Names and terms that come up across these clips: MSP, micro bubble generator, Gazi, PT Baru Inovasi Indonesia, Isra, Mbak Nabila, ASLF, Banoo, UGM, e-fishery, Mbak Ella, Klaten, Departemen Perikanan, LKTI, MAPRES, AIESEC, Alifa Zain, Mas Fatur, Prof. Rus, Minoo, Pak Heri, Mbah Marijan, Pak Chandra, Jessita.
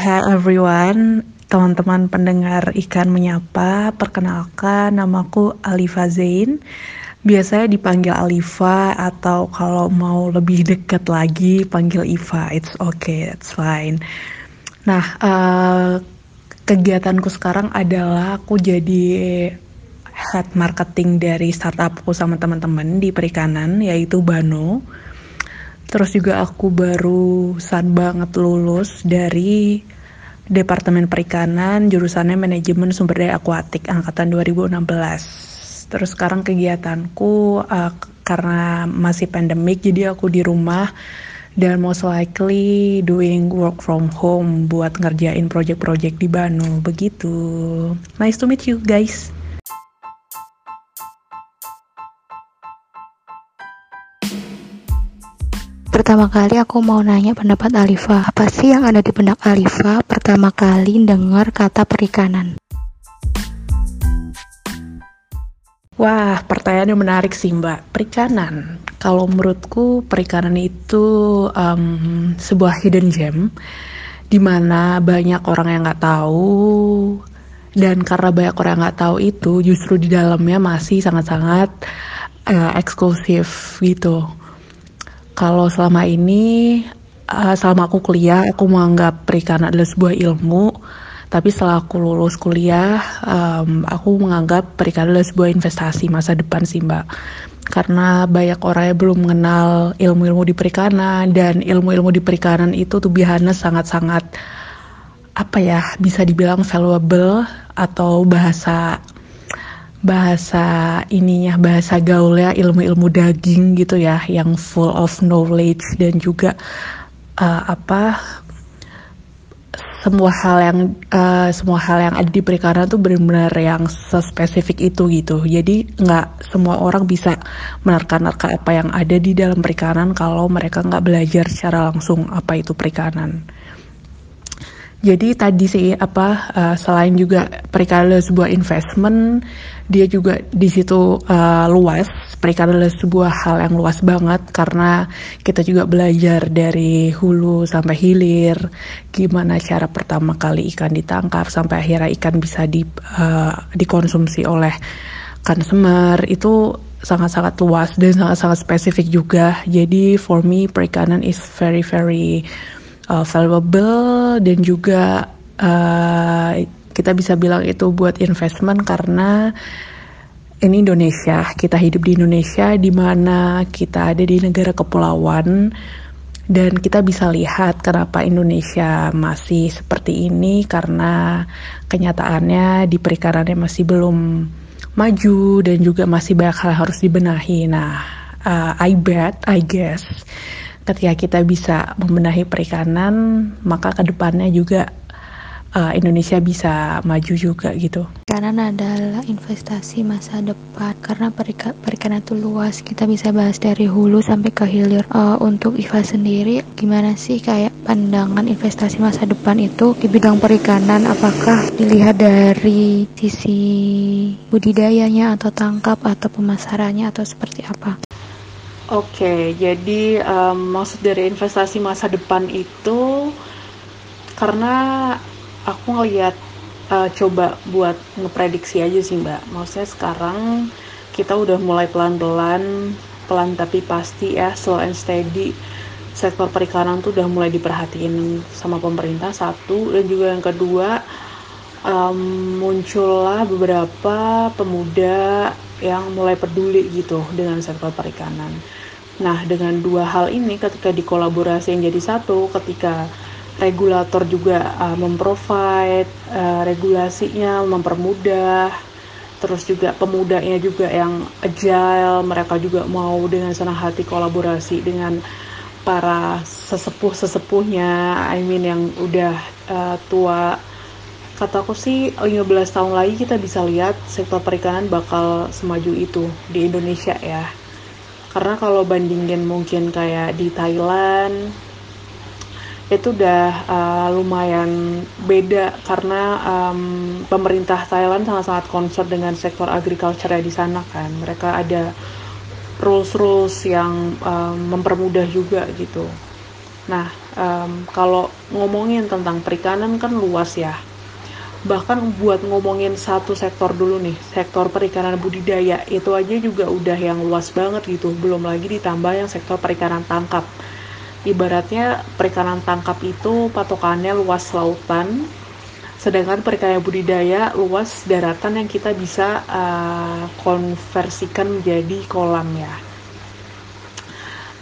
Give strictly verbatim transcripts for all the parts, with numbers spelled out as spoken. Hello everyone, teman-teman pendengar Ikan Menyapa, perkenalkan namaku Alifa Zain. Biasanya dipanggil Alifa atau kalau mau lebih dekat lagi panggil Iva, it's okay, it's fine. Nah, uh, kegiatanku sekarang adalah aku jadi head marketing dari startupku sama teman-teman di perikanan, yaitu Banoo. Terus juga aku barusan banget lulus dari Departemen Perikanan, jurusannya Manajemen Sumber Daya Akuatik, angkatan dua ribu enam belas. Terus sekarang kegiatanku uh, karena masih pandemik, jadi aku di rumah dan most likely doing work from home buat ngerjain project-project di Banoo, begitu. Nice to meet you guys. Pertama kali aku mau nanya pendapat Alifa. Apa sih yang ada di benak Alifa pertama kali dengar kata perikanan? Wah, pertanyaannya menarik sih Mbak. Perikanan. Kalau menurutku perikanan itu um, sebuah hidden gem, di mana banyak orang yang nggak tahu. Dan karena banyak orang yang nggak tahu itu, justru di dalamnya masih sangat-sangat uh, eksklusif gitu. Kalau selama ini, uh, selama aku kuliah, aku menganggap perikanan adalah sebuah ilmu. Tapi setelah aku lulus kuliah, um, aku menganggap perikanan adalah sebuah investasi masa depan sih Mbak. Karena banyak orang yang belum mengenal ilmu-ilmu di perikanan, dan ilmu-ilmu di perikanan itu tuh biasanya sangat-sangat, apa ya, bisa dibilang valuable, atau bahasa bahasa ininya, bahasa gaulnya ilmu-ilmu daging gitu ya, yang full of knowledge dan juga uh, apa semua hal yang uh, semua hal yang ada di perikanan tuh benar-benar yang sespesifik itu gitu. Jadi nggak semua orang bisa menerka-nerka apa yang ada di dalam perikanan kalau mereka nggak belajar secara langsung apa itu perikanan. Jadi tadi sih apa uh, selain juga perikanan adalah sebuah investment, dia juga di situ uh, luas. Perikanan adalah sebuah hal yang luas banget karena kita juga belajar dari hulu sampai hilir, gimana cara pertama kali ikan ditangkap sampai akhirnya ikan bisa di, uh, dikonsumsi oleh consumer. Itu sangat-sangat luas dan sangat-sangat spesifik juga. Jadi for me perikanan is very very Uh, valuable dan juga uh, kita bisa bilang itu buat investment karena ini Indonesia, kita hidup di Indonesia di mana kita ada di negara kepulauan dan kita bisa lihat kenapa Indonesia masih seperti ini karena kenyataannya di perikanannya masih belum maju dan juga masih banyak hal yang harus dibenahi. Nah, uh, I bet, I guess ketika kita bisa membenahi perikanan, maka kedepannya juga uh, Indonesia bisa maju juga gitu. Perikanan adalah investasi masa depan, karena perika- perikanan itu luas, kita bisa bahas dari hulu sampai ke hilir. Uh, untuk Iva sendiri, gimana sih kayak pandangan investasi masa depan itu di bidang perikanan? Apakah dilihat dari sisi budidayanya atau tangkap atau pemasarannya atau seperti apa? Oke, okay, jadi um, maksud dari investasi masa depan itu karena aku ngelihat uh, coba buat ngeprediksi aja sih Mbak. Maksudnya sekarang kita udah mulai pelan-pelan, pelan tapi pasti ya, slow and steady. Sektor perikanan tuh udah mulai diperhatiin sama pemerintah satu, dan juga yang kedua um, muncullah beberapa pemuda yang mulai peduli gitu dengan sektor perikanan. Nah, dengan dua hal ini ketika dikolaborasi yang jadi satu, ketika regulator juga uh, memprovide uh, regulasinya, mempermudah, terus juga pemudanya juga yang agile, mereka juga mau dengan senang hati kolaborasi dengan para sesepuh-sesepuhnya, I mean yang udah uh, tua. Kataku sih lima belas tahun lagi kita bisa lihat sektor perikanan bakal semaju itu di Indonesia ya. Karena kalau bandingin mungkin kayak di Thailand, itu udah uh, lumayan beda karena um, pemerintah Thailand sangat-sangat concern dengan sektor agriculture-nya di sana kan. Mereka ada rules-rules yang um, mempermudah juga gitu. Nah, um, kalau ngomongin tentang perikanan kan luas ya. Bahkan buat ngomongin satu sektor dulu nih, sektor perikanan budidaya, itu aja juga udah yang luas banget gitu. Belum lagi ditambah yang sektor perikanan tangkap. Ibaratnya perikanan tangkap itu patokannya luas lautan, sedangkan perikanan budidaya luas daratan yang kita bisa uh, konversikan menjadi kolam ya.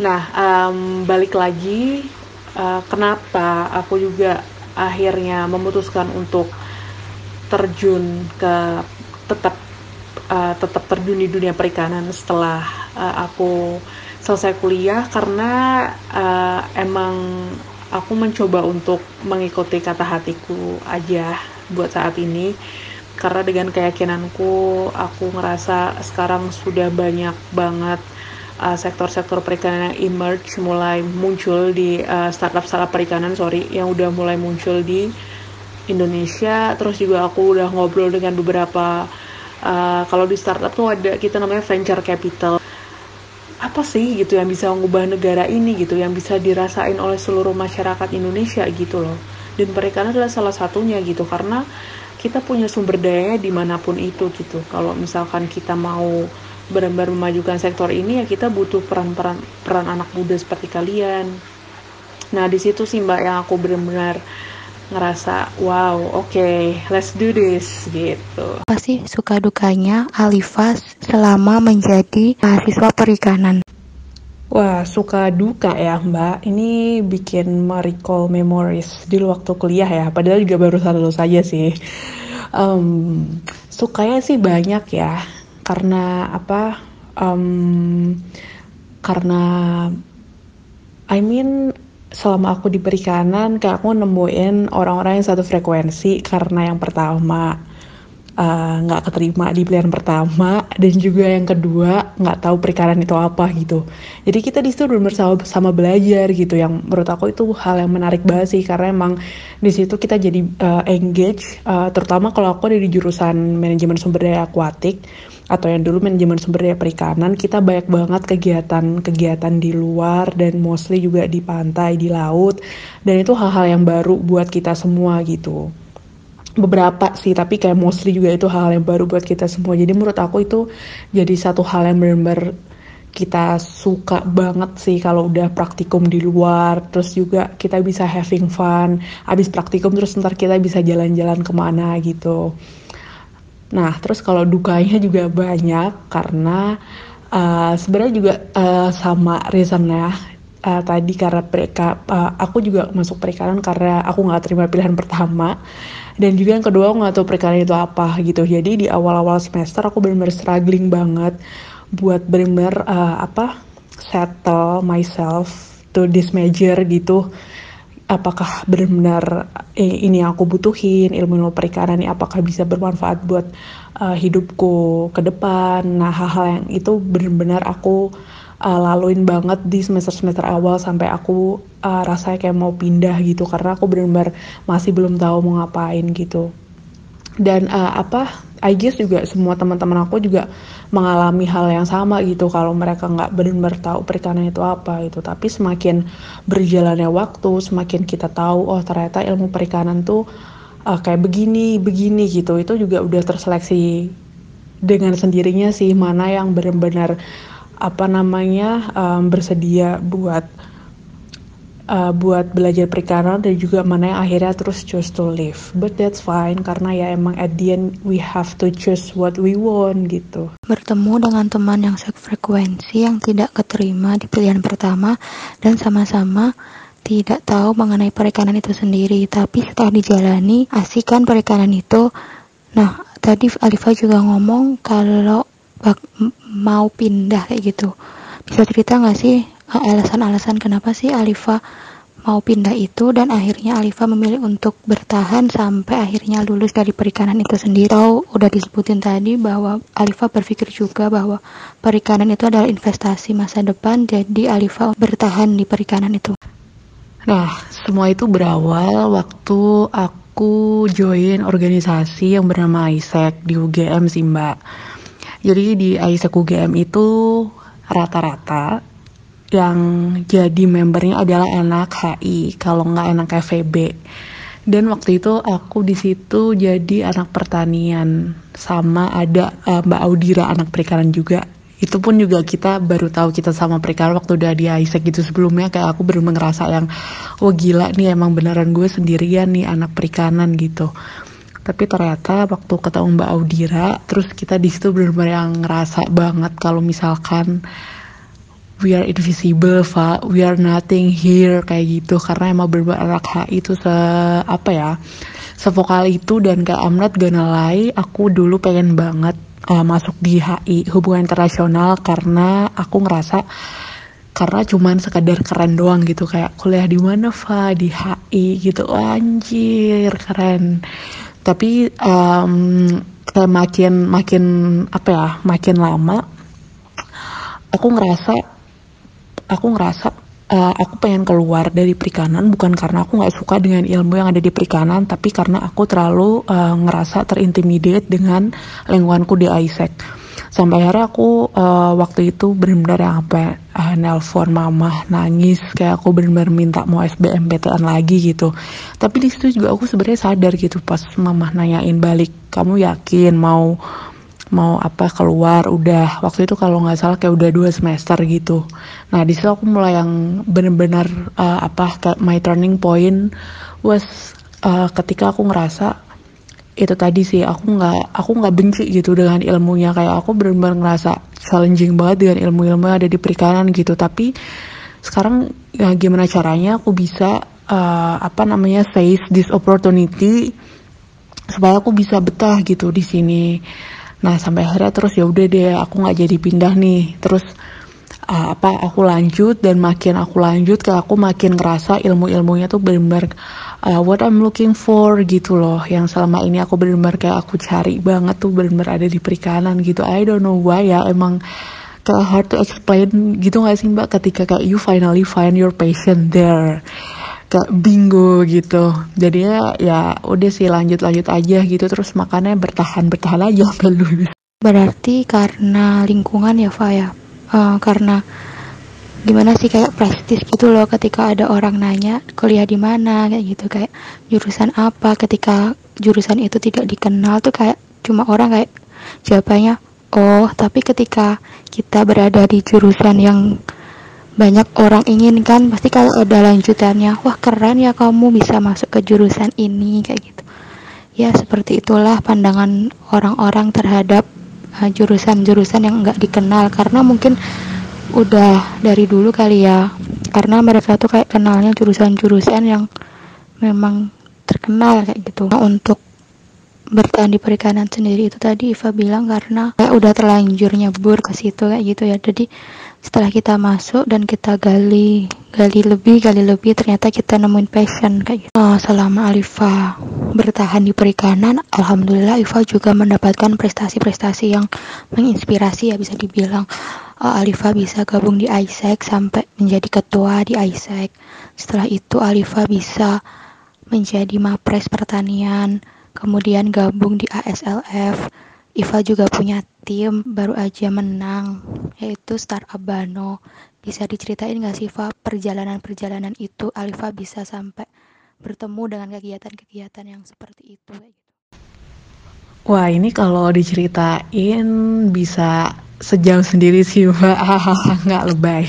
Nah, um, balik lagi, uh, kenapa aku juga akhirnya memutuskan untuk terjun ke tetap uh, tetap terjun di dunia perikanan setelah uh, aku selesai kuliah, karena uh, emang aku mencoba untuk mengikuti kata hatiku aja buat saat ini, karena dengan keyakinanku aku ngerasa sekarang sudah banyak banget uh, sektor-sektor perikanan yang emerge, mulai muncul di uh, startup-startup perikanan, sorry, yang udah mulai muncul di Indonesia. Terus juga aku udah ngobrol dengan beberapa, uh, kalau di startup tuh ada kita namanya venture capital, apa sih gitu yang bisa mengubah negara ini gitu, yang bisa dirasain oleh seluruh masyarakat Indonesia gitu loh. Dan perikanan adalah salah satunya gitu, karena kita punya sumber daya dimanapun itu gitu. Kalau misalkan kita mau benar-benar memajukan sektor ini ya kita butuh peran-peran peran anak muda seperti kalian. Nah di situ sih Mbak yang aku benar-benar ngerasa wow, oke, okay, let's do this gitu. Apa sih suka dukanya Alifa selama menjadi mahasiswa perikanan? Wah, suka duka ya Mbak. Ini bikin recall memories dulu waktu kuliah ya. Padahal juga baru lulus aja sih. Um, sukanya sih banyak ya. Karena apa? Um, karena I mean. Selama aku di perikanan, kayak aku nemuin orang-orang yang satu frekuensi, karena yang pertama nggak uh, keterima di pilihan pertama, dan juga yang kedua nggak tahu perikanan itu apa gitu. Jadi kita di situ benar-benar sama belajar gitu, yang menurut aku itu hal yang menarik banget sih, karena emang di situ kita jadi uh, engage, uh, terutama kalau aku ada di jurusan manajemen sumber daya akuatik, atau yang dulu manajemen sumber daya perikanan, kita banyak banget kegiatan-kegiatan di luar dan mostly juga di pantai, di laut, dan itu hal-hal yang baru buat kita semua gitu. Beberapa sih, tapi kayak mostly juga itu hal-hal yang baru buat kita semua. Jadi menurut aku itu jadi satu hal yang benar-benar kita suka banget sih kalau udah praktikum di luar. Terus juga kita bisa having fun, abis praktikum terus ntar kita bisa jalan-jalan kemana gitu. Nah, terus kalau dukanya juga banyak, karena uh, sebenarnya juga uh, sama reasonnya uh, tadi, karena perika, uh, aku juga masuk perikanan karena aku nggak terima pilihan pertama, dan juga yang kedua aku nggak tahu perikanan itu apa gitu. Jadi di awal-awal semester aku benar-benar struggling banget buat benar-benar uh, apa settle myself to this major gitu. Apakah benar-benar eh, ini yang aku butuhin, ilmu perikanan ini apakah bisa bermanfaat buat uh, hidupku ke depan. Nah, hal-hal yang itu benar-benar aku uh, laluin banget di semester-semester awal, sampai aku uh, rasanya kayak mau pindah gitu, karena aku benar-benar masih belum tahu mau ngapain gitu. Dan uh, apa, I guess juga semua teman-teman aku juga mengalami hal yang sama gitu, kalau mereka nggak benar-benar tahu perikanan itu apa gitu. Tapi semakin berjalannya waktu, semakin kita tahu, oh ternyata ilmu perikanan tuh uh, kayak begini, begini gitu. Itu juga udah terseleksi dengan sendirinya sih, mana yang benar-benar apa namanya um, bersedia buat uh, buat belajar perikanan, dan juga mana yang akhirnya terus choose to live. But that's fine, karena ya emang at the end we have to choose what we want gitu. Bertemu dengan teman yang sefrekuensi, yang tidak keterima di pilihan pertama, dan sama-sama tidak tahu mengenai perikanan itu sendiri. Tapi setelah dijalani, asik kan perikanan itu. Nah, tadi Alifa juga ngomong kalau bak- mau pindah kayak gitu. Bisa cerita nggak sih alasan-alasan kenapa sih Alifa mau pindah itu, dan akhirnya Alifa memilih untuk bertahan sampai akhirnya lulus dari perikanan itu sendiri? Tahu udah disebutin tadi bahwa Alifa berpikir juga bahwa perikanan itu adalah investasi masa depan, jadi Alifa bertahan di perikanan itu. Nah, semua itu berawal waktu aku join organisasi yang bernama AIESEC di U G M sih Mbak. Jadi di AIESEC U G M itu rata-rata yang jadi membernya adalah Enak H I, kalau nggak Enak F E B. Dan waktu itu aku di situ jadi anak pertanian, sama ada uh, Mbak Audira anak perikanan juga. Itu pun juga kita baru tahu kita sama perikanan waktu udah di AIESEC gitu. Sebelumnya kayak aku baru ngerasa yang, oh gila nih, emang beneran gue sendirian nih anak perikanan gitu. Tapi ternyata waktu ketemu Mbak Audira, terus kita di situ bener-bener yang ngerasa banget kalau misalkan we are invisible, Fa, we are nothing here, kayak gitu. Karena emang berbarak H I itu se apa ya, sevokal itu, dan kayak I'm not gonna lie, aku dulu pengen banget uh, masuk di H I, hubungan internasional, karena aku ngerasa karena cuman sekadar keren doang gitu, kayak kuliah di mana, Fa, di H I gitu, anjir keren. Tapi um, makin makin apa ya, makin lama aku ngerasa aku ngerasa uh, aku pengen keluar dari perikanan, bukan karena aku nggak suka dengan ilmu yang ada di perikanan, tapi karena aku terlalu uh, ngerasa terintimidate dengan lingkunganku di AIESEC. Sampai akhirnya aku uh, waktu itu benar-benar yang apa, uh, nelpon mama, nangis, kayak aku benar-benar minta mau S B M P T N lagi gitu. Tapi di situ juga aku sebenarnya sadar gitu, pas mama nanyain balik, kamu yakin mau mau apa keluar, udah waktu itu kalau nggak salah kayak udah dua semester gitu. Nah di situ aku mulai yang benar-benar uh, apa kayak my turning point was uh, ketika aku ngerasa itu tadi sih, aku nggak aku nggak benci gitu dengan ilmunya, kayak aku benar-benar ngerasa challenging banget dengan ilmu-ilmu yang ada di perikanan gitu. Tapi sekarang ya gimana caranya aku bisa uh, apa namanya seize this opportunity supaya aku bisa betah gitu di sini. Nah sampai akhirnya terus ya udah deh, aku nggak jadi pindah nih. Terus uh, apa aku lanjut, dan makin aku lanjut kayak aku makin ngerasa ilmu-ilmunya tuh benar-benar uh, what I'm looking for gitu loh, yang selama ini aku benar-benar kayak aku cari banget tuh benar-benar ada di perikanan gitu. I don't know why ya, emang kayak hard to explain gitu nggak sih Mbak, ketika kayak you finally find your passion there, kayak bingo gitu. Jadinya ya udah sih lanjut-lanjut aja gitu, terus makanya bertahan-bertahan aja sampai lulus. Berarti karena lingkungan ya Fa ya, uh, karena gimana sih kayak prestis gitu loh, ketika ada orang nanya kuliah di mana kayak gitu, kayak jurusan apa, ketika jurusan itu tidak dikenal tuh kayak cuma orang kayak jawabannya oh. Tapi ketika kita berada di jurusan yang banyak orang inginkan, pasti kalau ada lanjutannya, wah keren ya kamu bisa masuk ke jurusan ini kayak gitu. Ya seperti itulah pandangan orang-orang terhadap jurusan-jurusan uh, yang nggak dikenal, karena mungkin udah dari dulu kali ya, karena mereka tuh kayak kenalnya jurusan-jurusan yang memang terkenal kayak gitu. Nah, untuk bertahan di perikanan sendiri itu tadi Iva bilang karena kayak udah terlanjur nyebur ke situ kayak gitu ya. Jadi setelah kita masuk dan kita gali gali lebih gali lebih ternyata kita nemuin passion kayak gitu. Oh, selama Alifa bertahan di perikanan, alhamdulillah Alifa juga mendapatkan prestasi-prestasi yang menginspirasi ya, bisa dibilang. Oh, Alifa bisa gabung di AIESEC sampai menjadi ketua di AIESEC. Setelah itu Alifa bisa menjadi MAPRES pertanian, kemudian gabung di A S L F. Iva juga punya tim, baru aja menang, yaitu startup Banoo. Bisa diceritain nggak sih, Iva, perjalanan-perjalanan itu Alifa bisa sampai bertemu dengan kegiatan-kegiatan yang seperti itu? Wah, ini kalau diceritain bisa sejam sendiri sih, Mbak. Nggak lebay.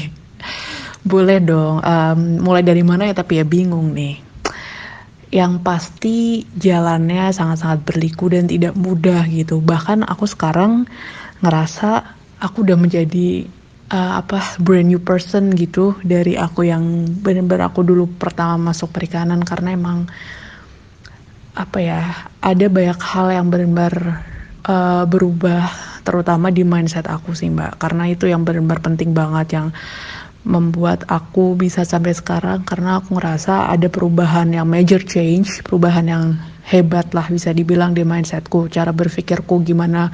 Boleh dong, um, mulai dari mana ya, tapi ya bingung nih. Yang pasti jalannya sangat-sangat berliku dan tidak mudah gitu. Bahkan aku sekarang ngerasa aku udah menjadi uh, apa brand new person gitu, dari aku yang benar-benar aku dulu pertama masuk perikanan. Karena emang apa ya, ada banyak hal yang benar-benar uh, berubah, terutama di mindset aku sih Mbak. Karena itu yang benar-benar penting banget yang membuat aku bisa sampai sekarang, karena aku ngerasa ada perubahan yang major change, perubahan yang hebat lah bisa dibilang di mindsetku, cara berpikirku. Gimana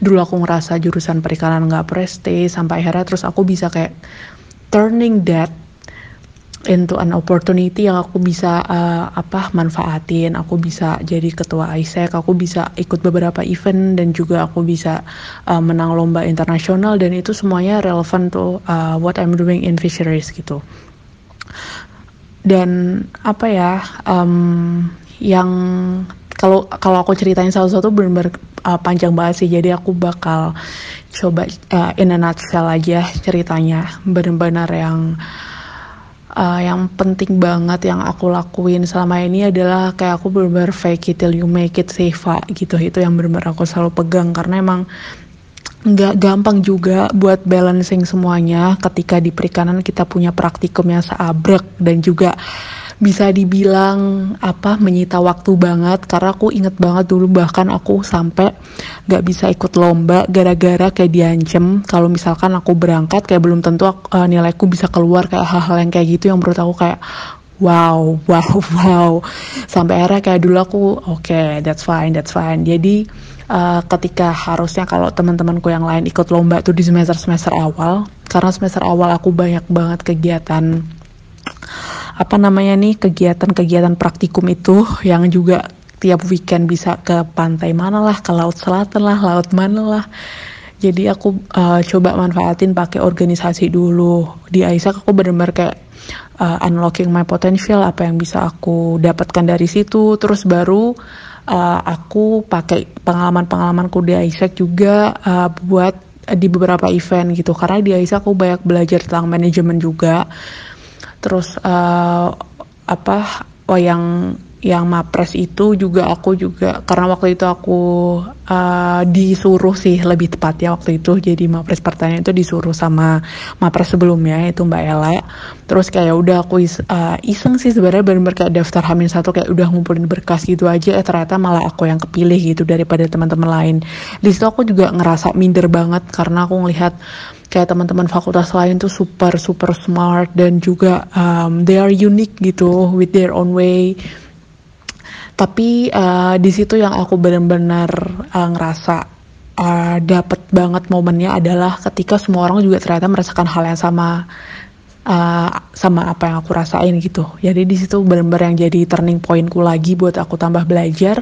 dulu aku ngerasa jurusan perikanan nggak prestise, sampai akhirnya terus aku bisa kayak turning that into an opportunity yang aku bisa uh, apa manfaatin. Aku bisa jadi ketua A I E S E C, aku bisa ikut beberapa event, dan juga aku bisa uh, menang lomba internasional, dan itu semuanya relevan to uh, what I'm doing in fisheries gitu. Dan apa ya, um, yang kalau kalau aku ceritain satu-satu benar-benar uh, panjang banget sih, jadi aku bakal coba uh, in a nutshell aja ceritanya, benar-benar yang Uh, yang penting banget yang aku lakuin selama ini adalah kayak aku bener-bener fake it till you make it sih, Pak, gitu. Itu yang bener-bener aku selalu pegang, karena emang nggak gampang juga buat balancing semuanya ketika di perikanan kita punya praktikum yang seabrek dan juga bisa dibilang apa menyita waktu banget. Karena aku inget banget dulu bahkan aku sampai gak bisa ikut lomba gara-gara kayak diancem kalau misalkan aku berangkat kayak belum tentu aku, uh, nilaiku bisa keluar, kayak hal-hal yang kayak gitu yang menurut aku kayak wow wow wow sampai akhirnya kayak dulu aku oke okay, that's fine that's fine. Jadi uh, ketika harusnya kalau teman-temanku yang lain ikut lomba tuh di semester-semester awal, karena semester awal aku banyak banget kegiatan apa namanya nih kegiatan-kegiatan praktikum itu yang juga tiap weekend bisa ke pantai mana lah, ke laut selatan lah, laut mana lah. Jadi aku uh, coba manfaatin pakai organisasi dulu. Di A I E S E C aku benar-benar kayak uh, unlocking my potential, apa yang bisa aku dapatkan dari situ. Terus baru uh, aku pakai pengalaman-pengalamanku di A I E S E C juga uh, buat uh, di beberapa event gitu. Karena di A I E S E C aku banyak belajar tentang manajemen juga. Terus uh, apa oh yang yang MAPRES itu juga aku juga karena waktu itu aku uh, disuruh sih lebih tepatnya waktu itu, jadi MAPRES pertanyaan itu disuruh sama MAPRES sebelumnya itu Mbak Ella. Terus kayak udah aku is, uh, iseng sih sebenarnya benar-benar kayak daftar Hamin satu kayak udah ngumpulin berkas gitu aja, eh ternyata malah aku yang kepilih gitu daripada teman-teman lain. Di situ aku juga ngerasa minder banget karena aku ngelihat kayak teman-teman fakultas lain tuh super super smart dan juga um, they are unique gitu with their own way. Tapi uh, di situ yang aku benar-benar uh, ngerasa uh, dapet banget momennya adalah ketika semua orang juga ternyata merasakan hal yang sama uh, sama apa yang aku rasain gitu. Jadi di situ benar-benar yang jadi turning pointku lagi buat aku tambah belajar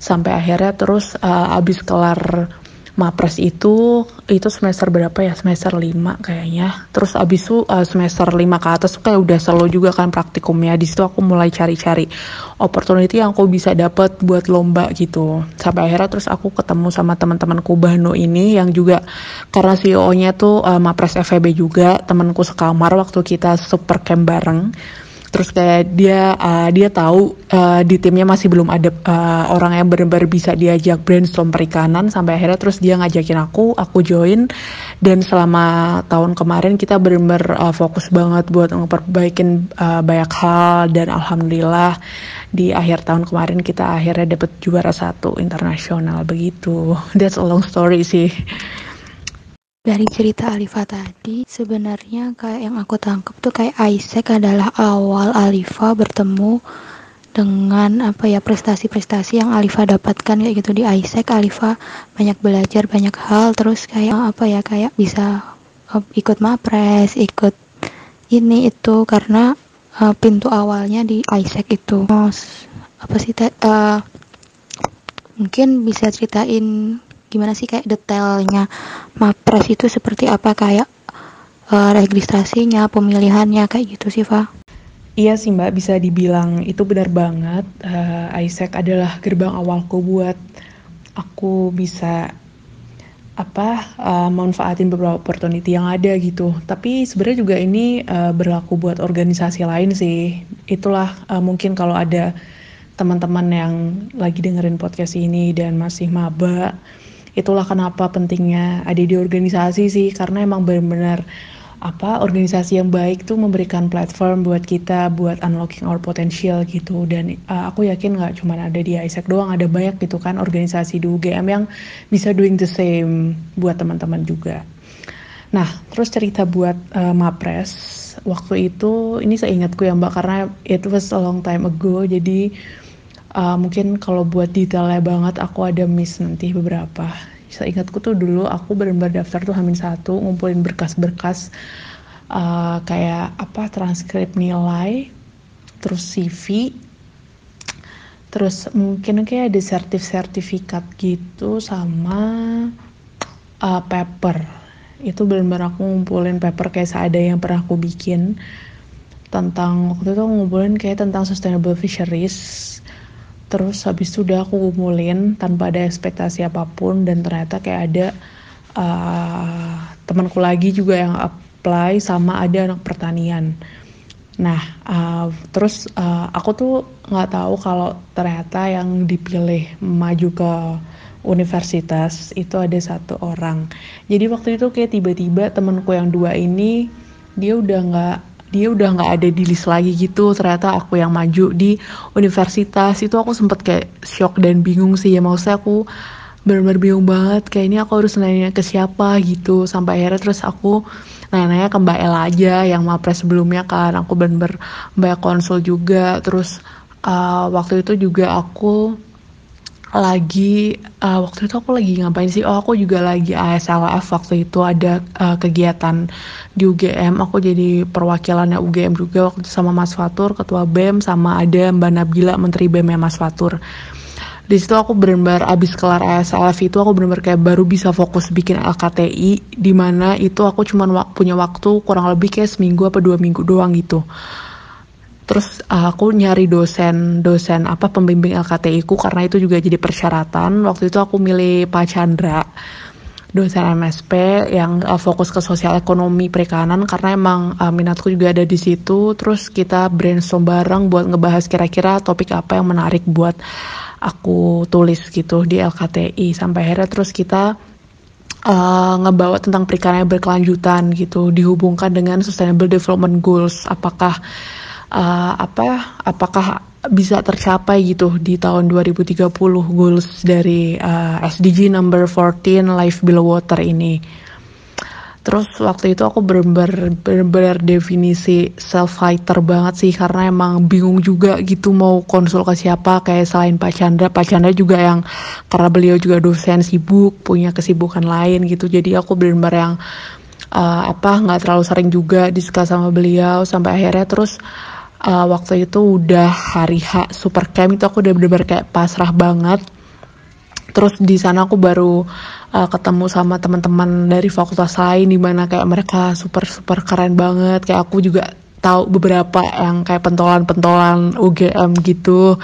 sampai akhirnya terus uh, abis kelar MAPRES itu, itu semester berapa ya? Semester lima kayaknya. Terus abis itu uh, semester lima ke atas kayak udah selalu juga kan praktikumnya. Di situ aku mulai cari-cari opportunity yang aku bisa dapat buat lomba gitu. Sampai akhirnya terus aku ketemu sama teman-temanku Banoo ini yang juga karena C E O-nya tuh uh, MAPRES F E B juga, temanku sekamar waktu kita super camp bareng. Terus kayak dia uh, dia tahu uh, di timnya masih belum ada uh, orang yang benar-benar bisa diajak brainstorm perikanan, sampai akhirnya terus dia ngajakin aku, aku join, dan selama tahun kemarin kita benar-benar uh, fokus banget buat memperbaikin uh, banyak hal, dan alhamdulillah di akhir tahun kemarin kita akhirnya dapet juara satu internasional begitu. That's a long story sih. Dari cerita Alifa tadi, sebenarnya kayak yang aku tangkap tuh kayak A I E S E C adalah awal Alifa bertemu dengan apa ya prestasi-prestasi yang Alifa dapatkan kayak gitu di A I E S E C. Alifa banyak belajar banyak hal, terus kayak apa ya kayak bisa ikut MAPRES, ikut ini itu karena uh, pintu awalnya di A I E S E C itu. Oh, apa sih uh, mungkin bisa ceritain gimana sih kayak detailnya MAPRES itu seperti apa, kayak uh, registrasinya, pemilihannya kayak gitu sih, Fa? Iya sih Mbak, bisa dibilang itu benar banget. uh, A I E S E C adalah gerbang awalku buat aku bisa apa uh, manfaatin beberapa opportunity yang ada gitu. Tapi sebenarnya juga ini uh, berlaku buat organisasi lain sih. Itulah uh, mungkin kalau ada teman-teman yang lagi dengerin podcast ini dan masih maba, itulah kenapa pentingnya ada di organisasi sih, karena emang benar-benar apa organisasi yang baik tuh memberikan platform buat kita buat unlocking our potential gitu. Dan uh, aku yakin nggak cuma ada di A I E S E C doang, ada banyak gitu kan organisasi di U G M yang bisa doing the same buat teman-teman juga. Nah, terus cerita buat uh, MAPRES waktu itu, ini seingatku ya Mbak karena it was a long time ago, jadi Uh, mungkin kalau buat detailnya banget aku ada miss nanti beberapa. Seingatku tuh dulu aku benar-benar daftar tuh Hamin satu, ngumpulin berkas-berkas uh, kayak apa transkrip nilai, terus C V, terus mungkin kayak ada sertif-sertifikat gitu sama uh, paper. Itu benar-benar aku ngumpulin paper kayak seadanya yang pernah aku bikin tentang, waktu itu aku ngumpulin kayak tentang sustainable fisheries. Terus habis itu udah aku kumpulin tanpa ada ekspektasi apapun, dan ternyata kayak ada uh, temanku lagi juga yang apply sama ada anak pertanian. Nah, uh, terus uh, aku tuh nggak tahu kalau ternyata yang dipilih maju ke universitas itu ada satu orang. Jadi waktu itu kayak tiba-tiba temanku yang dua ini dia udah nggak dia udah nggak ada di list lagi gitu, ternyata aku yang maju di universitas. Itu aku sempet kayak shock dan bingung sih ya, maksudnya aku benar-benar bingung banget, kayak ini aku harus nanya ke siapa gitu. Sampai akhirnya terus aku nanya ke Mbak Ella aja yang MAPRES sebelumnya kan, aku benar-benar Mbak konsul juga. Terus uh, waktu itu juga aku lagi uh, waktu itu aku lagi ngapain sih, oh aku juga lagi A S L F waktu itu ada uh, kegiatan di U G M, aku jadi perwakilannya U G M juga waktu itu sama Mas Fatur ketua B E M, sama ada Mbak Nabila menteri B E M-nya Mas Fatur. Di situ aku benar-benar abis kelar A S L F itu aku benar-benar kayak baru bisa fokus bikin L K T I, di mana itu aku cuma wak- punya waktu kurang lebih kayak seminggu apa dua minggu doang gitu. Terus aku nyari dosen, dosen apa pembimbing L K T I ku, karena itu juga jadi persyaratan. Waktu itu aku milih Pak Chandra, dosen M S P yang fokus ke sosial ekonomi perikanan, karena emang minatku juga ada di situ. Terus kita brainstorm bareng buat ngebahas kira-kira topik apa yang menarik buat aku tulis gitu di L K T I. Sampai akhirnya terus kita Uh, ngebawa tentang perikanan yang berkelanjutan gitu, dihubungkan dengan Sustainable Development Goals. Apakah Uh, apa apakah bisa tercapai gitu di tahun dua ribu tiga puluh goals dari uh, S D G number fourteen life below water ini. Terus waktu itu aku bener-bener definisi self fighter banget sih, karena emang bingung juga gitu mau konsul ke siapa, kayak selain Pak Chandra. Pak Chandra juga yang karena beliau juga dosen sibuk, punya kesibukan lain gitu. Jadi aku bener-bener yang uh, apa nggak terlalu sering juga diskus sama beliau. Sampai akhirnya terus Uh, waktu itu udah hari H super camp, itu aku udah bener-bener kayak pasrah banget. Terus di sana aku baru uh, ketemu sama teman-teman dari fakultas lain, di mana kayak mereka super super keren banget. Kayak aku juga tahu beberapa yang kayak pentolan-pentolan U G M gitu.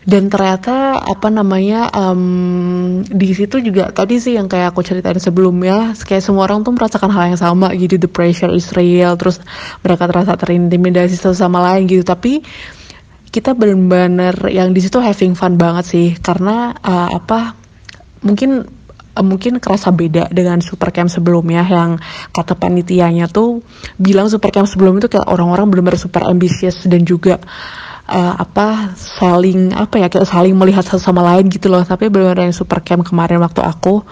Dan ternyata apa namanya um, di situ juga tadi sih yang kayak aku ceritain sebelumnya, kayak semua orang tuh merasakan hal yang sama gitu, the pressure is real. Terus mereka terasa terintimidasi satu sama lain gitu, tapi kita benar-benar yang di situ having fun banget sih, karena uh, apa mungkin uh, mungkin kerasa beda dengan supercamp sebelumnya yang kata panitianya tuh bilang supercamp sebelumnya tuh kayak orang-orang benar-benar super ambisius dan juga Uh, apa saling apa ya kayak saling melihat satu sama lain gitu loh. Tapi benar-benar yang super camp kemarin waktu aku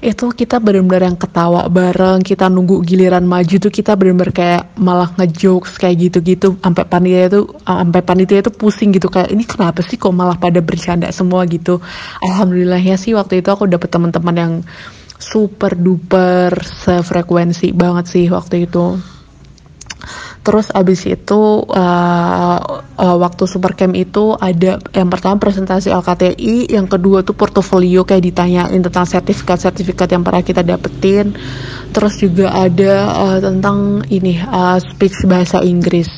itu kita benar-benar yang ketawa bareng, kita nunggu giliran maju tuh kita benar-benar kayak malah ngejokes kayak gitu-gitu, sampai panitia itu sampai panitia itu pusing gitu, kayak ini kenapa sih kok malah pada bercanda semua gitu. Alhamdulillahnya sih waktu itu aku dapet teman-teman yang super duper sefrekuensi banget sih waktu itu. Terus abis itu uh, uh, waktu supercamp itu ada yang pertama presentasi L K T I, yang kedua tuh portofolio kayak ditanyain tentang sertifikat-sertifikat yang pernah kita dapetin. Terus juga ada uh, tentang ini uh, speech bahasa Inggris.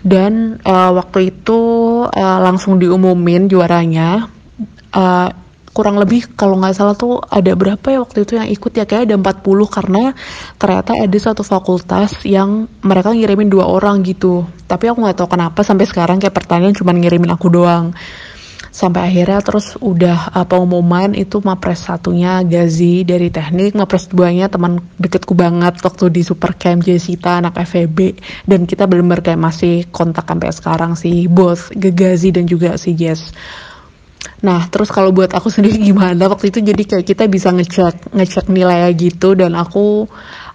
Dan uh, waktu itu uh, langsung diumumin juaranya. Uh, kurang lebih kalau nggak salah tuh ada berapa ya waktu itu yang ikut ya, kayak ada empat puluh, karena ternyata ada satu fakultas yang mereka ngirimin dua orang gitu, tapi aku nggak tahu kenapa sampai sekarang kayak pertanyaan cuma ngirimin aku doang. Sampai akhirnya terus udah uh, pengumuman itu MAPRES satunya Gazi dari teknik, MAPRES duanya teman deketku banget waktu di supercamp, Jessita anak F E B, dan kita bener-bener kayak masih kontak sampai sekarang sih, both Gazi dan juga si Jess. Nah, terus kalau buat aku sendiri gimana waktu itu, jadi kayak kita bisa ngecek ngecek nilai gitu, dan aku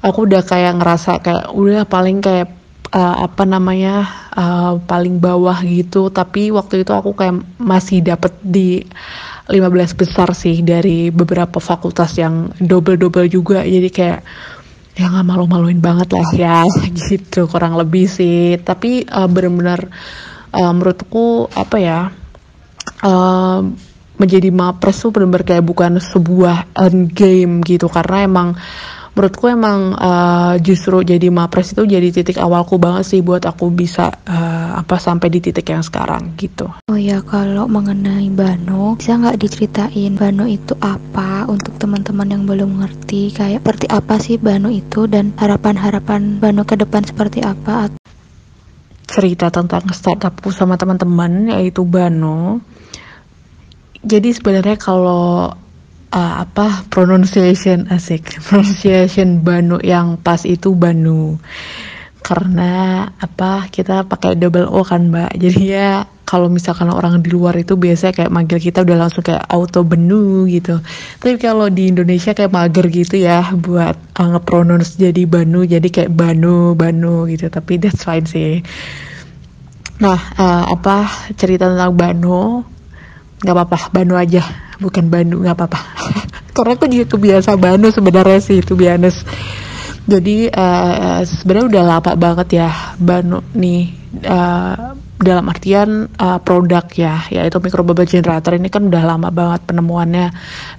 aku udah kayak ngerasa kayak udah paling kayak uh, apa namanya uh, paling bawah gitu. Tapi waktu itu aku kayak masih dapet di lima belas besar sih dari beberapa fakultas yang double-double juga. Jadi kayak ya nggak malu-maluin banget lah ya gitu, kurang lebih sih. Tapi uh, benar-benar uh, menurutku apa ya, uh, menjadi MAPRES tuh benar-benar kayak bukan sebuah end game gitu, karena emang menurutku emang uh, justru jadi MAPRES itu jadi titik awalku banget sih buat aku bisa uh, apa sampai di titik yang sekarang gitu. Oh ya, kalau mengenai Banoo, bisa nggak diceritain Banoo itu apa untuk teman-teman yang belum ngerti, kayak seperti apa sih Banoo itu dan harapan-harapan Banoo ke depan seperti apa? Cerita tentang startupku sama teman-teman, yaitu Banoo. Jadi sebenarnya kalau uh, apa pronunciation asik pronunciation Banoo yang pas itu Banoo, karena apa kita pakai double O kan Mbak, jadi ya kalau misalkan orang di luar itu biasanya kayak manggil kita udah langsung kayak auto Banoo gitu, tapi kalau di Indonesia kayak mager gitu ya buat uh, nge-pronounce jadi Banoo, jadi kayak Banoo Banoo gitu, tapi that's fine sih. Nah uh, apa cerita tentang Banoo, nggak apa-apa Banoo aja, bukan Banoo, nggak apa-apa. Karena aku juga kebiasa Banoo sebenarnya sih itu biasa. Jadi uh, sebenarnya udah lama banget ya Banoo nih, uh, dalam artian uh, produk ya, yaitu micro bubble generator ini kan udah lama banget penemuannya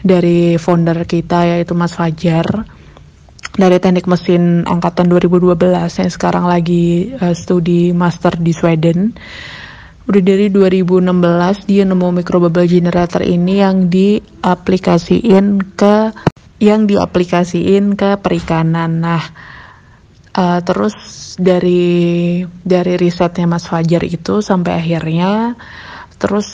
dari founder kita yaitu Mas Fajar, dari teknik mesin angkatan dua ribu dua belas yang sekarang lagi uh, studi master di Sweden. Udah dari dua ribu enam belas dia nemu micro bubble generator ini yang diaplikasiin ke yang diaplikasiin ke perikanan. Nah, uh, terus dari dari risetnya Mas Fajar itu sampai akhirnya terus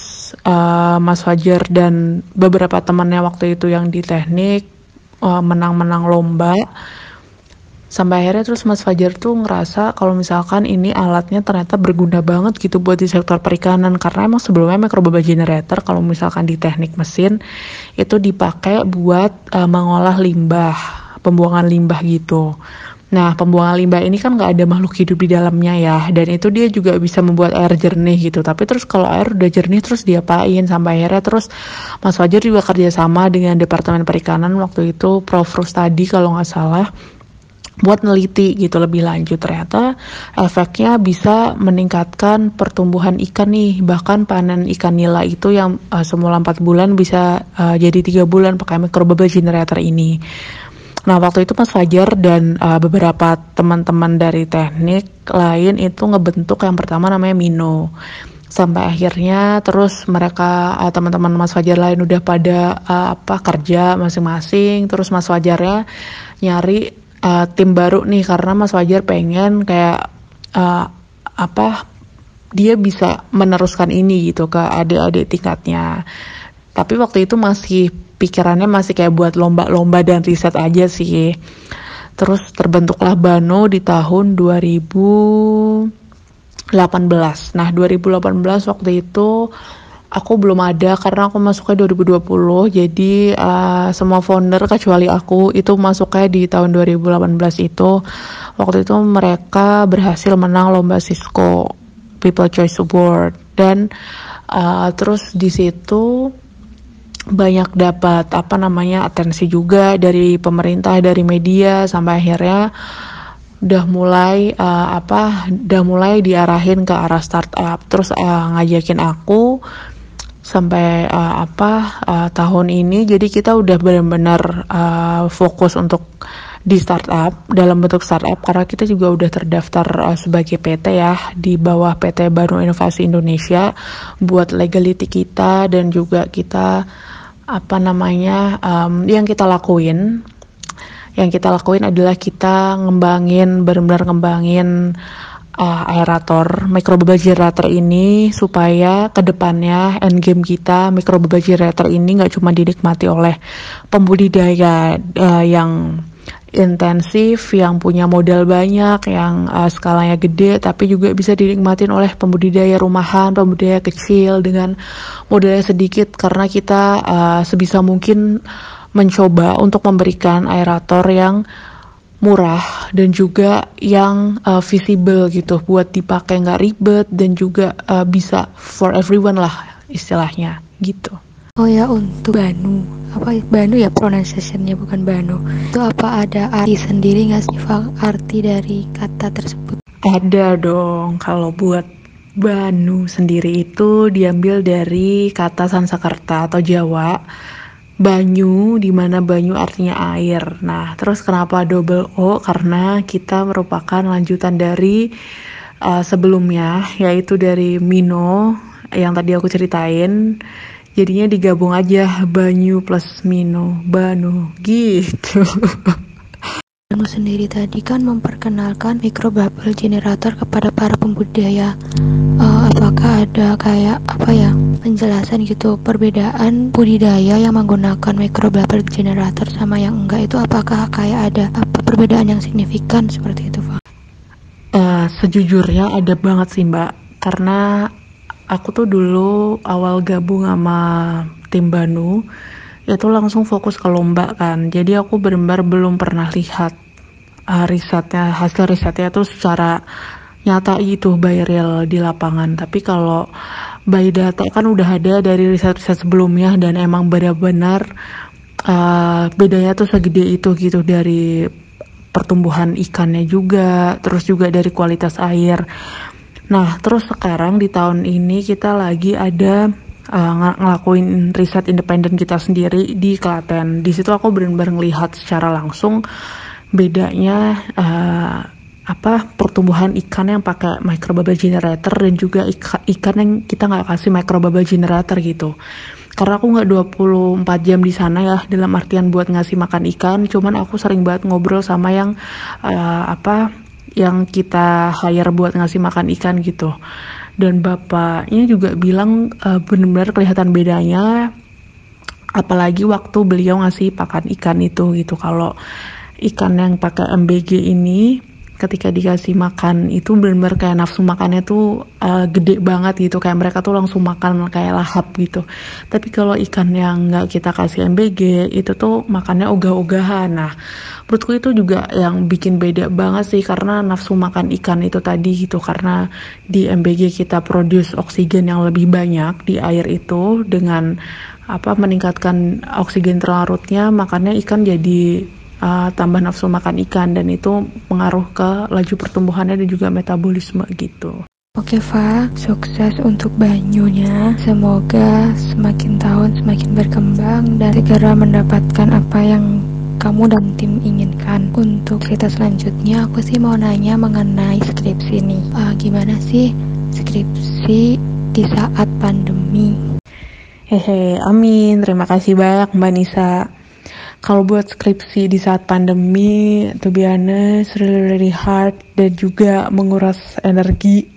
uh, Mas Fajar dan beberapa temannya waktu itu yang di teknik uh, menang-menang lomba. Sampai akhirnya terus Mas Fajar tuh ngerasa kalau misalkan ini alatnya ternyata berguna banget gitu buat di sektor perikanan, karena emang sebelumnya micro bubble generator kalau misalkan di teknik mesin itu dipakai buat uh, mengolah limbah, pembuangan limbah gitu. Nah pembuangan limbah ini kan nggak ada makhluk hidup di dalamnya ya, dan itu dia juga bisa membuat air jernih gitu. Tapi terus kalau air udah jernih terus diapain, sampai akhirnya terus Mas Fajar juga kerjasama dengan Departemen Perikanan waktu itu Profesor Rus tadi kalau nggak salah, buat neliti gitu lebih lanjut. Ternyata efeknya bisa meningkatkan pertumbuhan ikan nih, bahkan panen ikan nila itu yang uh, semula empat bulan bisa uh, jadi tiga bulan pakai micro bubble generator ini. Nah waktu itu Mas Fajar dan uh, beberapa teman-teman dari teknik lain itu ngebentuk yang pertama namanya Minoo. Sampai akhirnya terus mereka uh, teman-teman Mas Fajar lain udah pada uh, apa kerja masing-masing, terus Mas Fajarnya nyari Uh, tim baru nih, karena Mas Fajar pengen kayak uh, apa dia bisa meneruskan ini gitu ke adik-adik tingkatnya. Tapi waktu itu masih pikirannya masih kayak buat lomba-lomba dan riset aja sih. Terus terbentuklah Banoo di tahun dua ribu delapan belas. Nah dua ribu delapan belas waktu itu aku belum ada karena aku masuknya dua ribu dua puluh, jadi uh, semua founder kecuali aku itu masuknya di tahun dua ribu delapan belas itu. Waktu itu mereka berhasil menang lomba Cisco People Choice Award, dan uh, terus di situ banyak dapat apa namanya atensi juga dari pemerintah, dari media, sampai akhirnya udah mulai uh, apa, udah mulai diarahin ke arah startup. Terus uh, ngajakin aku sampai uh, apa uh, tahun ini, jadi kita udah benar-benar uh, fokus untuk di startup, dalam bentuk startup, karena kita juga udah terdaftar uh, sebagai P T ya di bawah P T Baru Inovasi Indonesia buat legality kita, dan juga kita apa namanya um, yang kita lakuin yang kita lakuin adalah kita ngembangin, benar-benar ngembangin Uh, aerator micro bubble generator ini supaya kedepannya endgame kita micro bubble generator ini nggak cuma dinikmati oleh pembudidaya uh, yang intensif, yang punya modal banyak, yang uh, skalanya gede, tapi juga bisa dinikmatin oleh pembudidaya rumahan, pembudidaya kecil dengan modalnya sedikit, karena kita uh, sebisa mungkin mencoba untuk memberikan aerator yang murah dan juga yang uh, visible gitu, buat dipakai nggak ribet dan juga uh, bisa for everyone lah istilahnya gitu. Oh ya, untuk Banoo, apa Banoo ya pronunciation-nya, bukan Banoo. Itu apa ada arti sendiri nggak sih, Pak, arti dari kata tersebut? Ada dong. Kalau buat Banoo sendiri itu diambil dari kata Sansekerta atau Jawa, banyu, di mana banyu artinya air. Nah, terus kenapa double O? Karena kita merupakan lanjutan dari uh, sebelumnya, yaitu dari Minoo yang tadi aku ceritain. Jadinya digabung aja Banyu plus Minoo, Banoo gitu. Banoo sendiri tadi kan memperkenalkan microbubble generator kepada para pembudaya. Uh, apakah ada kayak apa ya penjelasan gitu perbedaan budidaya yang menggunakan microbubble generator sama yang enggak, itu apakah kayak ada apa perbedaan yang signifikan seperti itu, Pak? Uh, sejujurnya ada banget sih, Mbak, karena aku tuh dulu awal gabung sama tim Banoo, itu langsung fokus ke lomba kan. Jadi aku benar-benar belum pernah lihat uh, risetnya, hasil risetnya tuh secara nyata gitu by real di lapangan. Tapi kalau by data kan udah ada dari riset-riset sebelumnya, dan emang benar-benar uh, bedanya tuh segede itu gitu, dari pertumbuhan ikannya juga, terus juga dari kualitas air. Nah, terus sekarang di tahun ini kita lagi ada uh, ng ngelakuin riset independen kita sendiri di Klaten. Di situ aku benar-benar ngelihat secara langsung bedanya uh, apa pertumbuhan ikan yang pakai microbubble generator dan juga ik ikan yang kita nggak kasih microbubble generator gitu. Karena aku nggak dua puluh empat jam di sana ya, dalam artian buat ngasih makan ikan. Cuman aku sering banget ngobrol sama yang uh, apa. yang kita hire buat ngasih makan ikan gitu. Dan bapaknya juga bilang e, benar-benar kelihatan bedanya, apalagi waktu beliau ngasih pakan ikan itu gitu. Kalau ikan yang pakai M B G ini ketika dikasih makan itu benar-benar kayak nafsu makannya tuh uh, gede banget gitu, kayak mereka tuh langsung makan kayak lahap gitu. Tapi kalau ikan yang nggak kita kasih M B G itu tuh makannya ogah-ogahan. Nah, menurutku itu juga yang bikin beda banget sih, karena nafsu makan ikan itu tadi gitu, karena di M B G kita produce oksigen yang lebih banyak di air itu, dengan apa meningkatkan oksigen terlarutnya, makanya ikan jadi Uh, tambah nafsu makan ikan, dan itu pengaruh ke laju pertumbuhannya dan juga metabolisme gitu. Oke, Fa, sukses untuk Banoo-nya. Semoga semakin tahun semakin berkembang dan segera mendapatkan apa yang kamu dan tim inginkan. Untuk cerita selanjutnya, aku sih mau nanya mengenai skripsi nih. Uh, gimana sih skripsi di saat pandemi? Hehe, amin. Terima kasih banyak, Mbak Nisa. Kalau buat skripsi di saat pandemi, to be honest, really, really hard, dan juga menguras energi.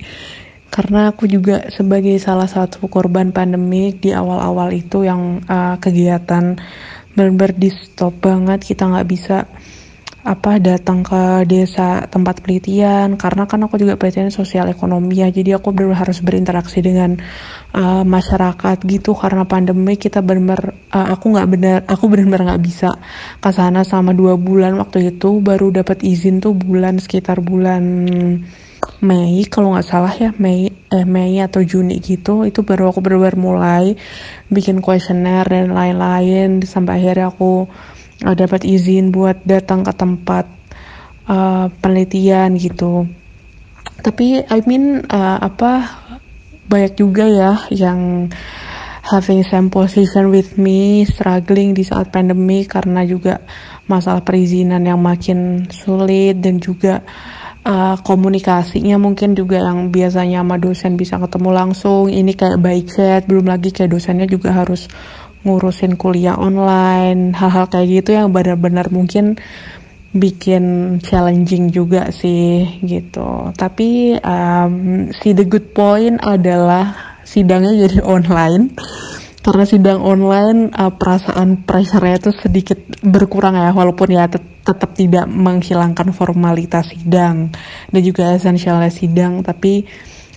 Karena aku juga sebagai salah satu korban pandemik di awal-awal itu yang uh, kegiatan benar-benar di stop banget, kita nggak bisa apa datang ke desa tempat penelitian, karena kan aku juga penelitian sosial ekonomi ya, jadi aku benar-benar harus berinteraksi dengan uh, masyarakat gitu. Karena pandemi kita benar-benar uh, aku nggak benar aku benar-benar nggak bisa ke sana selama dua bulan. Waktu itu baru dapat izin tuh bulan sekitar bulan Mei kalau nggak salah ya, Mei eh Mei atau Juni gitu. Itu baru aku benar-benar mulai bikin kuesioner dan lain-lain, sampai akhirnya aku dapat izin buat datang ke tempat uh, penelitian gitu. Tapi I mean uh, apa banyak juga ya yang having same position with me, struggling di saat pandemi karena juga masalah perizinan yang makin sulit, dan juga uh, komunikasinya mungkin juga yang biasanya sama dosen bisa ketemu langsung, ini kayak by chat, belum lagi kayak dosennya juga harus ngurusin kuliah online, hal-hal kayak gitu yang benar-benar mungkin bikin challenging juga sih gitu. Tapi um, see the good point adalah sidangnya jadi online. Karena sidang online uh, perasaan pressure-nya itu sedikit berkurang ya, walaupun ya tet tetap tidak menghilangkan formalitas sidang dan juga esensialnya sidang, tapi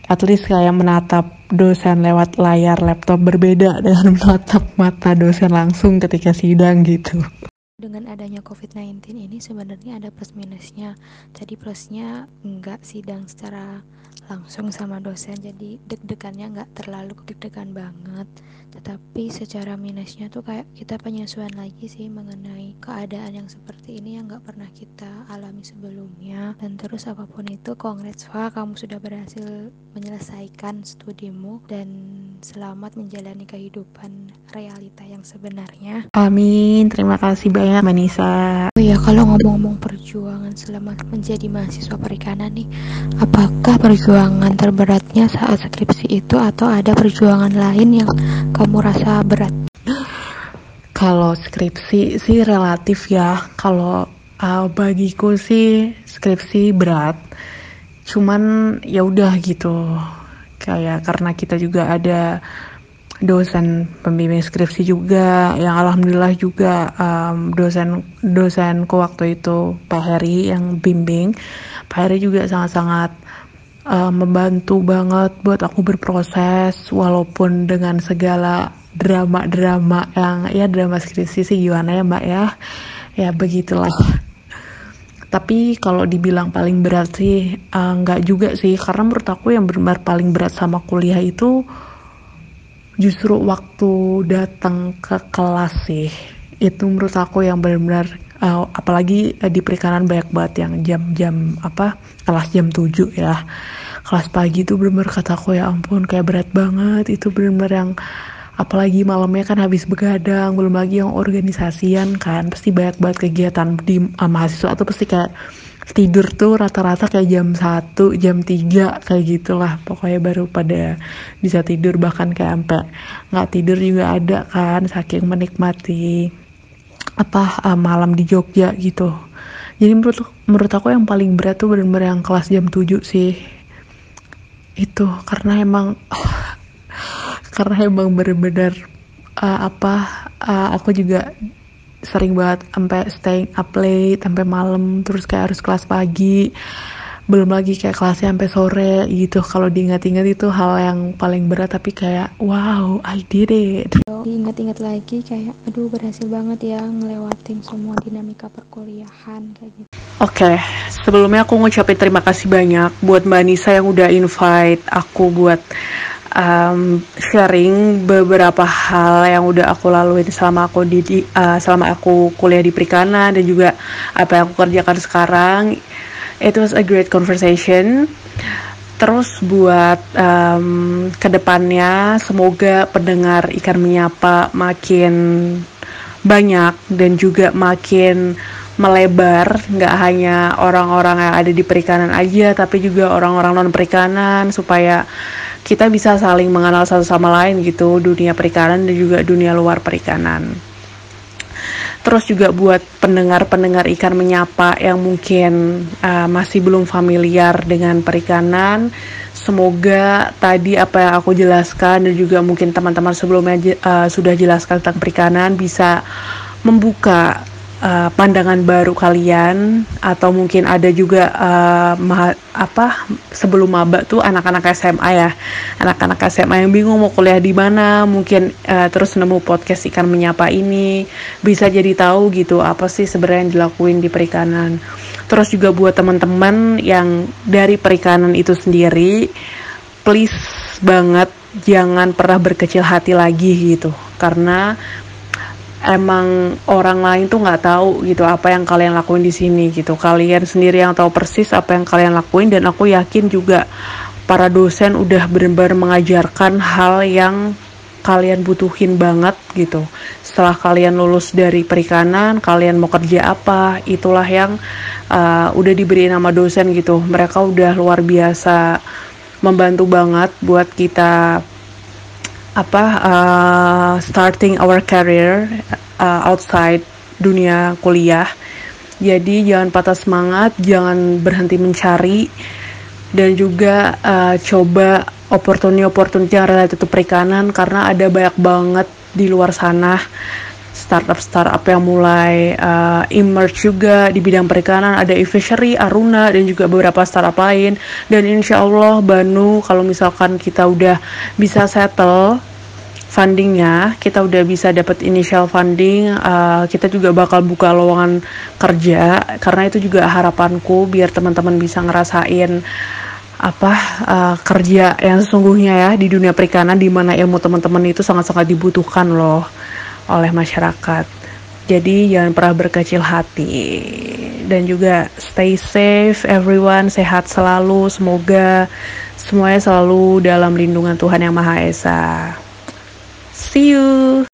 at least kayak menatap dosen lewat layar laptop berbeda dengan menatap mata dosen langsung ketika sidang gitu. Dengan adanya covid sembilan belas ini sebenarnya ada plus minusnya. Jadi plusnya nggak sidang secara langsung sama dosen, jadi deg-degannya nggak terlalu deg-degan banget. Tetapi secara minusnya tuh kayak kita penyesuaian lagi sih mengenai keadaan yang seperti ini yang nggak pernah kita alami sebelumnya. Dan terus apapun itu, congrats Fa, kamu sudah berhasil menyelesaikan studimu dan selamat menjalani kehidupan realita yang sebenarnya. Amin, terima kasih banyak Manisa. Oh ya, kalau ngomong-ngomong perjuangan selama menjadi mahasiswa perikanan nih, apakah perjuangan terberatnya saat skripsi itu atau ada perjuangan lain yang kamu rasa berat? Kalau skripsi sih relatif ya. Kalau uh, bagiku sih skripsi berat. Cuman ya udah gitu. Kayak karena kita juga ada dosen pembimbing skripsi juga yang alhamdulillah juga um, dosen dosenku waktu itu Pak Heri yang bimbing. Pak Heri juga sangat-sangat Uh, membantu banget buat aku berproses, walaupun dengan segala drama-drama yang ya drama skripsi sih gimana ya Mbak ya, ya begitulah. Tapi kalau dibilang paling berat sih uh, nggak juga sih, karena menurut aku yang benar paling berat sama kuliah itu justru waktu datang ke kelas sih. Itu menurut aku yang benar-benar Uh, apalagi uh, di perikanan banyak banget yang jam-jam apa kelas jam tujuh ya, kelas pagi itu bener-bener kataku ya ampun kayak berat banget itu bener-bener. Yang apalagi malamnya kan habis begadang, belum lagi yang organisasian kan pasti banyak banget kegiatan di uh, mahasiswa tuh pasti kayak tidur tuh rata-rata kayak jam satu jam tiga kayak gitulah pokoknya baru pada bisa tidur, bahkan kayak sampai nggak tidur juga ada kan saking menikmati apa uh, malam di Jogja gitu. Jadi menurut menurut aku yang paling berat tuh benar-benar yang kelas jam tujuh sih. Itu karena emang oh, karena emang benar-benar uh, apa uh, aku juga sering banget sampai staying up late sampai malam, terus kayak harus kelas pagi. Belum lagi kayak kelasnya sampai sore gitu. Kalau diingat-ingat itu hal yang paling berat, tapi kayak wow, I did it. Diingat-ingat lagi kayak aduh berhasil banget ya ngelewatin semua dinamika perkuliahan kayak gitu. Oke, okay, sebelumnya aku ngucapin terima kasih banyak buat Mbak Nisa yang udah invite aku buat um, sharing beberapa hal yang udah aku laluin selama aku di uh, selama aku kuliah di perikanan dan juga apa yang aku kerjakan sekarang. It was a great conversation. Terus buat um, kedepannya semoga pendengar Ikan Menyapa makin banyak dan juga makin melebar, nggak hanya orang-orang yang ada di perikanan aja, tapi juga orang-orang non perikanan supaya kita bisa saling mengenal satu sama lain gitu, dunia perikanan dan juga dunia luar perikanan. Terus juga buat pendengar-pendengar Ikan Menyapa yang mungkin uh, masih belum familiar dengan perikanan, semoga tadi apa yang aku jelaskan dan juga mungkin teman-teman sebelumnya uh, sudah jelaskan tentang perikanan bisa membuka uh, pandangan baru kalian, atau mungkin ada juga uh, maha, apa sebelum maba tuh anak-anak S M A ya, anak-anak S M A yang bingung mau kuliah di mana, mungkin uh, terus nemu podcast Ikan Menyapa ini bisa jadi tahu gitu apa sih sebenarnya yang dilakuin di perikanan. Terus juga buat teman-teman yang dari perikanan itu sendiri, please banget jangan pernah berkecil hati lagi gitu, karena emang orang lain tuh nggak tahu gitu apa yang kalian lakuin di sini gitu. Kalian sendiri yang tahu persis apa yang kalian lakuin, dan aku yakin juga para dosen udah benar-benar mengajarkan hal yang kalian butuhin banget gitu. Setelah kalian lulus dari perikanan, kalian mau kerja apa? Itulah yang uh, udah diberi nama dosen gitu. Mereka udah luar biasa membantu banget buat kita apa uh, starting our career uh, outside dunia kuliah. Jadi jangan patah semangat, jangan berhenti mencari, dan juga uh, coba opportunity-opportunity yang related to perikanan, karena ada banyak banget di luar sana startup-startup yang mulai uh, emerge juga di bidang perikanan. Ada e-fishery, Aruna, dan juga beberapa startup lain. Dan insya Allah Banoo, kalau misalkan kita udah bisa settle fundingnya, kita udah bisa dapat initial funding, uh, kita juga bakal buka lowongan kerja, karena itu juga harapanku biar teman-teman bisa ngerasain apa uh, kerja yang sesungguhnya ya di dunia perikanan, di mana ilmu teman-teman itu sangat-sangat dibutuhkan loh oleh masyarakat. Jadi jangan pernah berkecil hati, dan juga stay safe everyone, sehat selalu, semoga semuanya selalu dalam lindungan Tuhan Yang Maha Esa. See you.